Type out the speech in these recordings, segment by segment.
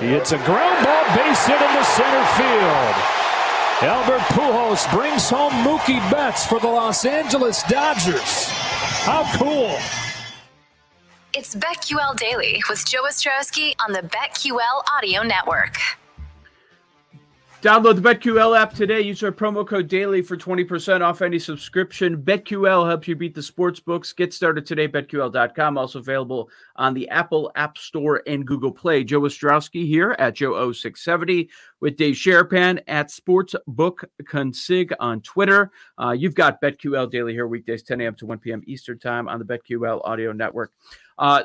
He hits a ground ball, base hit into center field. Albert Pujols brings home Mookie Betts for the Los Angeles Dodgers. How cool. It's BetQL Daily with Joe Ostrowski on the BetQL Audio Network. Download the BetQL app today. Use our promo code DAILY for 20% off any subscription. BetQL helps you beat the sports books. Get started today, BetQL.com. Also available on the Apple App Store and Google Play. Joe Ostrowski here at Joe0670 with Dave Sharapan at SportsbookConsig on Twitter. You've got BetQL Daily here weekdays, 10 a.m. to 1 p.m. Eastern Time on the BetQL Audio Network.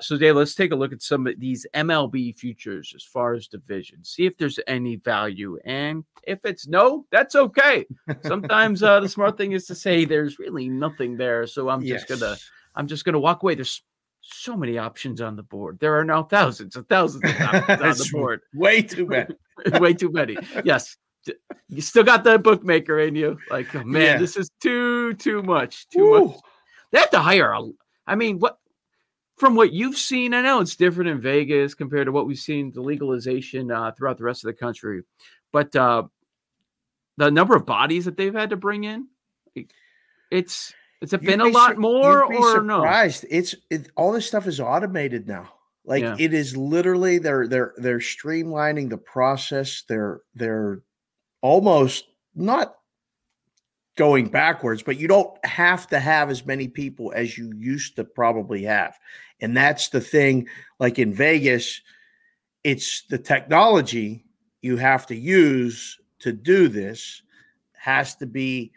So, Dave, let's take a look at some of these MLB futures as far as division. See if there's any value. And if it's no, that's okay. Sometimes the smart thing is to say there's really nothing there. So I'm just gonna walk away. There's so many options on the board. There are now thousands and thousands of options on the board. Way too many. Way too many. Yes. You still got that bookmaker in you. Like, oh, man, This is too much. Too much. They have to hire From what you've seen, I know it's different in Vegas compared to what we've seen, the legalization throughout the rest of the country. But the number of bodies that they've had to bring in, it's been a lot more or surprised. No? It's all this stuff is automated now. Like It is literally they're streamlining the process. They're almost not going backwards, but you don't have to have as many people as you used to probably have. And that's the thing. Like in Vegas, it's the technology you have to use to do this has to be,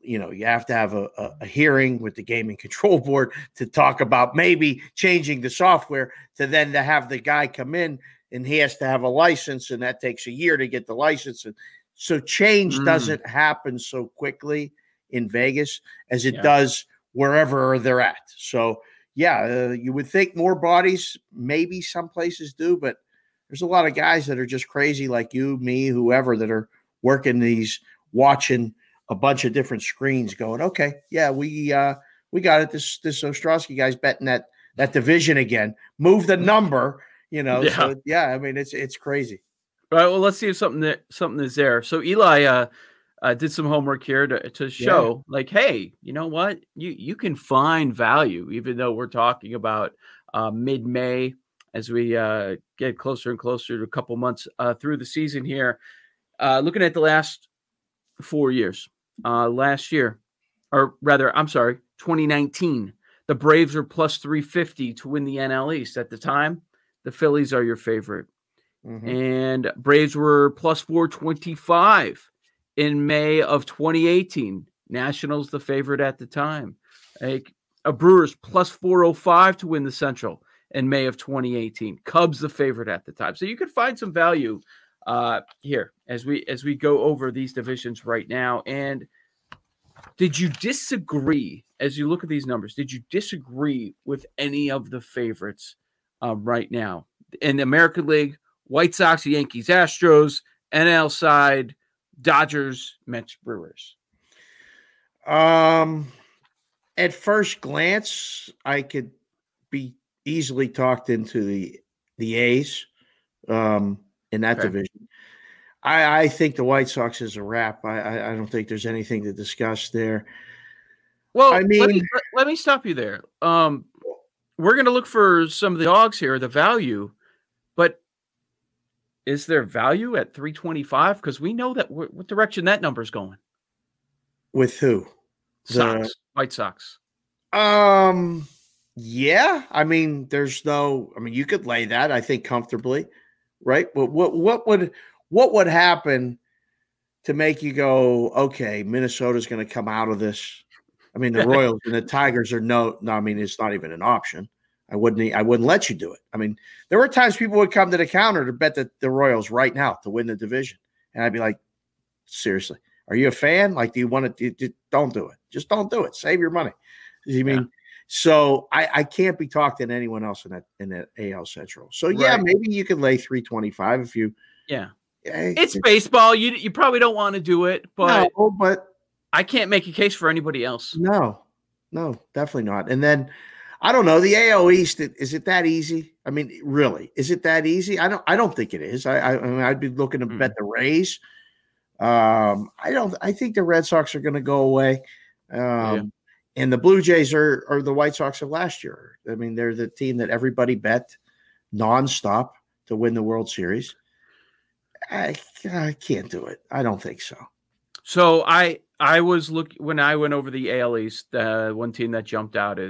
you have to have a hearing with the Gaming Control Board to talk about maybe changing the software to then to have the guy come in and he has to have a license and that takes a year to get the license. And so change doesn't happen so quickly in Vegas as it does wherever they're at. So, you would think more bodies, maybe some places do, but there's a lot of guys that are just crazy like you, me, whoever, that are working these, watching a bunch of different screens going, okay, we got it. This Ostrowski guy's betting that division again. Move the number, So, it's crazy. All right, well, let's see if something is there. So Eli did some homework here to show, like, hey, you know what? You can find value, even though we're talking about mid-May as we get closer and closer to a couple months through the season here. Looking at the last 4 years, 2019, the Braves were plus 350 to win the NL East. At the time, the Phillies are your favorite. Mm-hmm. And Braves were plus 425 in May of 2018. Nationals, the favorite at the time. A Brewers plus 405 to win the Central in May of 2018. Cubs, the favorite at the time. So you could find some value here as we go over these divisions right now. And Did you disagree, as you look at these numbers, did you disagree with any of the favorites right now? In the American League, White Sox, Yankees, Astros, NL side, Dodgers, Mets, Brewers. At first glance, I could be easily talked into the A's in that division. I think the White Sox is a wrap. I don't think there's anything to discuss there. Well, I mean, let me stop you there. We're going to look for some of the dogs here, the value, but is there value at 325? Because we know that what direction that number is going. With who? White Sox. Yeah. I mean, you could lay that, I think, comfortably, right? But what would happen to make you go, okay, Minnesota's going to come out of this? I mean, the Royals and the Tigers are no. I mean, it's not even an option. I wouldn't let you do it. I mean, there were times people would come to the counter to bet that the Royals right now to win the division, and I'd be like, seriously, are you a fan? Like, do you want to? Don't do it. Just don't do it. Save your money. So I can't be talked to anyone else in that AL Central. So yeah, maybe you could lay 325 if you. Yeah. It's baseball. You probably don't want to do it, but no, but I can't make a case for anybody else. No, definitely not. And then I don't know, the AL East, is it that easy? I mean, really, is it that easy? I don't think it is. I mean, I'd be looking to bet the Rays. I think the Red Sox are going to go away. And the Blue Jays are the White Sox of last year. I mean, they're the team that everybody bet nonstop to win the World Series. I can't do it. I don't think so. So I was looking when I went over the AL East. One team that jumped out I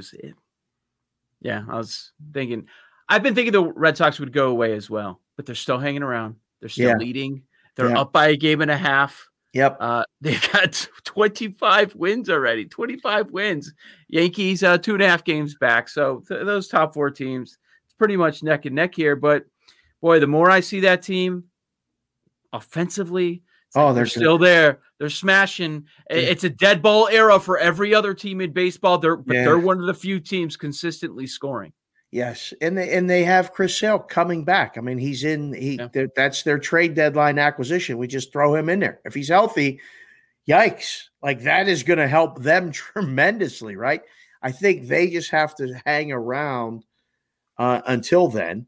was thinking. I've been thinking the Red Sox would go away as well, but they're still hanging around. They're still leading. They're up by a game and a half. Yep. They've got 25 wins already. 25 wins. Yankees 2.5 games back. So those top four teams, it's pretty much neck and neck here. But boy, the more I see that team. Offensively, they're still there. They're smashing. It's a dead ball era for every other team in baseball. They're one of the few teams consistently scoring. Yes, and they have Chris Sale coming back. I mean, he's in. That's their trade deadline acquisition. We just throw him in there if he's healthy. Yikes! Like that is going to help them tremendously, right? I think they just have to hang around until then,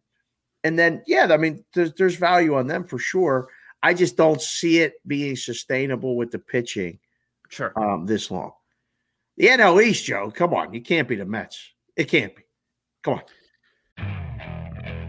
and then I mean, there's value on them for sure. I just don't see it being sustainable with the pitching this long. The NL East, Joe, come on. You can't be the Mets. It can't be. Come on.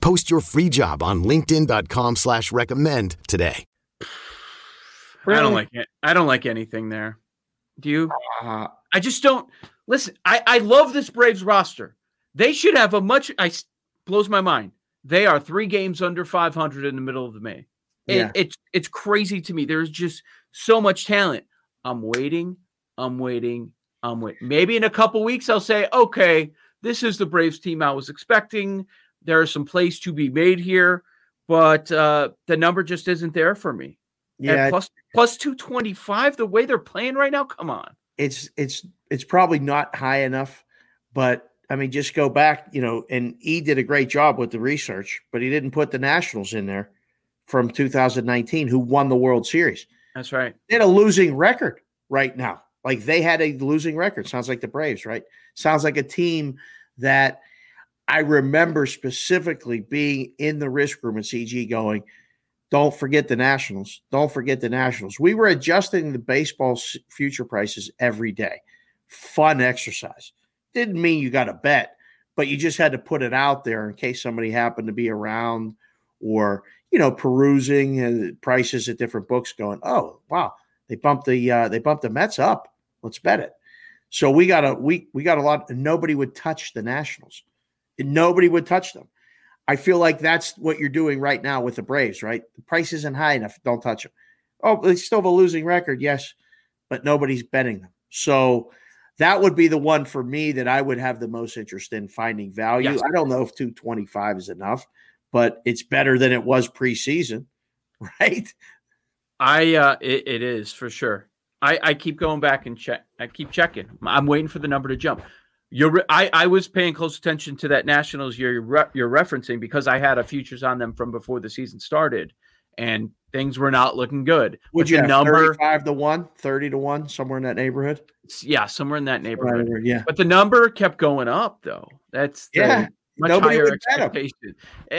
Post your free job on LinkedIn.com/recommend today. Really? I don't like it. I don't like anything there. Do you? I just don't. Listen, I love this Braves roster. They should have blows my mind. They are 3 games under 500 in the middle of May. Yeah. It's crazy to me. There's just so much talent. I'm waiting. Maybe in a couple weeks I'll say, okay, this is the Braves team I was expecting. There are some plays to be made here, but the number just isn't there for me. Yeah, and plus 225, the way they're playing right now, come on. It's probably not high enough, but I mean, just go back, and E did a great job with the research, but he didn't put the Nationals in there. From 2019, who won the World Series. That's right. They had a losing record right now. Like they had a losing record. Sounds like the Braves, right? Sounds like a team that I remember specifically being in the risk room at CG going, don't forget the Nationals. Don't forget the Nationals. We were adjusting the baseball future prices every day. Fun exercise. Didn't mean you got a bet, but you just had to put it out there in case somebody happened to be around or, you know, perusing prices at different books going, oh, wow, they bumped the Mets up. Let's bet it. So we got a lot. Nobody would touch the Nationals. Nobody would touch them. I feel like that's what you're doing right now with the Braves, right? The price isn't high enough. Don't touch them. Oh, they still have a losing record. Yes, but nobody's betting them. So that would be the one for me that I would have the most interest in finding value. Yes. I don't know if 225 is enough, but it's better than it was preseason, right? It is for sure. I keep going back and check. I keep checking. I'm waiting for the number to jump. I was paying close attention to that Nationals year you're referencing because I had a futures on them from before the season started, and things were not looking good. Would you have number 35-1, 30-1, somewhere in that neighborhood? Yeah, somewhere in that neighborhood. Right, yeah. But the number kept going up, though. That's much higher expectation.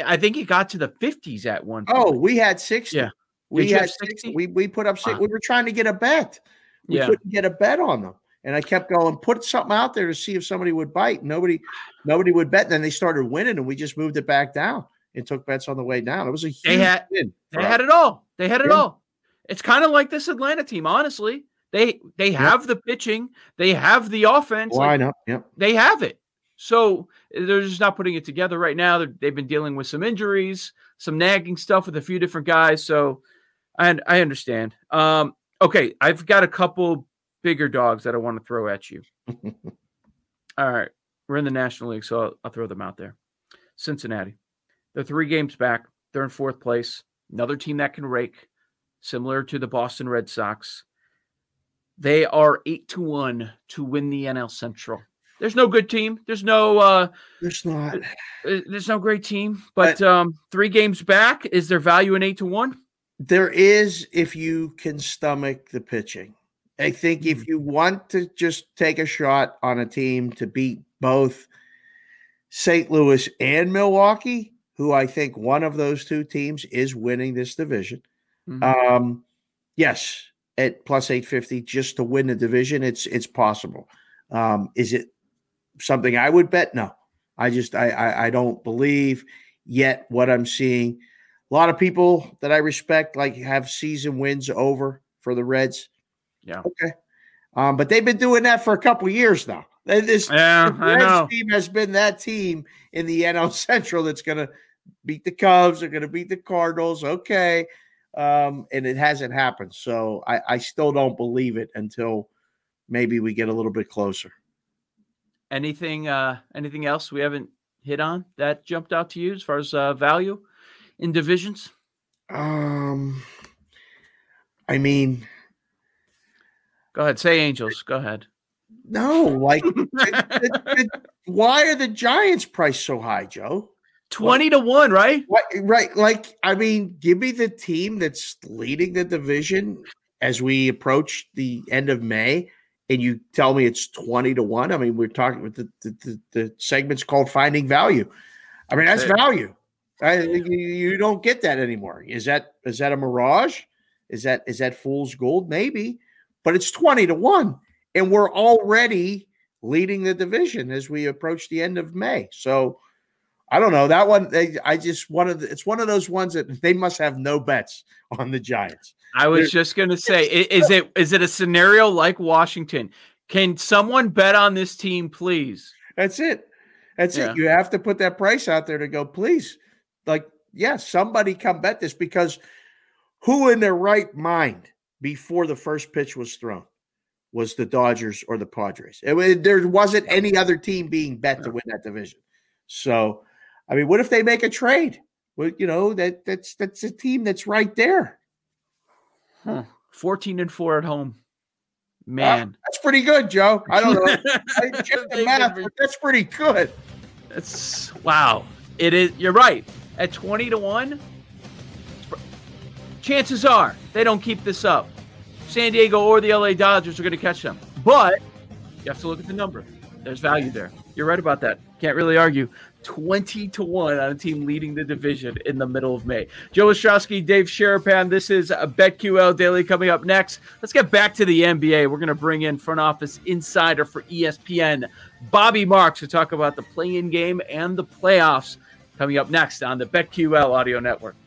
I think it got to the 50s at one point. Oh, we had 60. Yeah. We had 60. We put up 60. We were trying to get a bet. We couldn't get a bet on them. And I kept going, put something out there to see if somebody would bite. Nobody would bet. And then they started winning, and we just moved it back down and took bets on the way down. It was a huge win. They had it all. They had it all. It's kind of like this Atlanta team, honestly. They have the pitching. They have the offense. Well, I know. Yep. They have it. So they're just not putting it together right now. They've been dealing with some injuries, some nagging stuff with a few different guys. So I understand. Okay, I've got a couple bigger dogs that I want to throw at you. All right, we're in the National League, so I'll throw them out there. Cincinnati. They're 3 games back. They're in 4th place. Another team that can rake, similar to the Boston Red Sox. They are 8-1 to win the NL Central. There's no good team. There's no there's no great team. But 3 games back, is there value in 8-1? There is, if you can stomach the pitching. I think if you want to just take a shot on a team to beat both St. Louis and Milwaukee, who I think one of those two teams is winning this division. Mm-hmm. Yes, at plus 850 just to win the division, it's possible. Is it something I would bet? No, I don't believe yet what I'm seeing. A lot of people that I respect have season wins over for the Reds. Yeah. Okay. But they've been doing that for a couple of years now. The Reds team has been that team in the NL Central that's going to beat the Cubs. They're going to beat the Cardinals. Okay. And it hasn't happened. So I still don't believe it until maybe we get a little bit closer. Anything else we haven't hit on that jumped out to you as far as value? In divisions? Go ahead. Say Angels. Go ahead. No, why are the Giants priced so high, Joe? 20-1, right? What, right. Give me the team that's leading the division as we approach the end of May, and you tell me it's 20-1. I mean, we're talking with the segment's called Finding Value. I mean, that's value. You don't get that anymore. Is that a mirage? Is that fool's gold? Maybe, but it's 20-1, and we're already leading the division as we approach the end of May. So I don't know that one. It's one of those ones that they must have no bets on the Giants. I was just going to say, is it a scenario like Washington? Can someone bet on this team, please? That's it. You have to put that price out there to go, please. Somebody come bet this, because who in their right mind before the first pitch was thrown was the Dodgers or the Padres? There wasn't any other team being bet to win that division. So, I mean, what if they make a trade? Well, you know, that's a team that's right there. 14-4 at home. Man, that's pretty good, Joe. I don't know. I checked the math, but that's pretty good. That's wow. It is. You're right. At 20-1, chances are they don't keep this up. San Diego or the LA Dodgers are going to catch them. But you have to look at the number. There's value there. You're right about that. Can't really argue. 20-1 on a team leading the division in the middle of May. Joe Ostrowski, Dave Sharapan. This is a BetQL Daily coming up next. Let's get back to the NBA. We're going to bring in front office insider for ESPN, Bobby Marks, to talk about the play-in game and the playoffs coming up next on the BetQL Audio Network.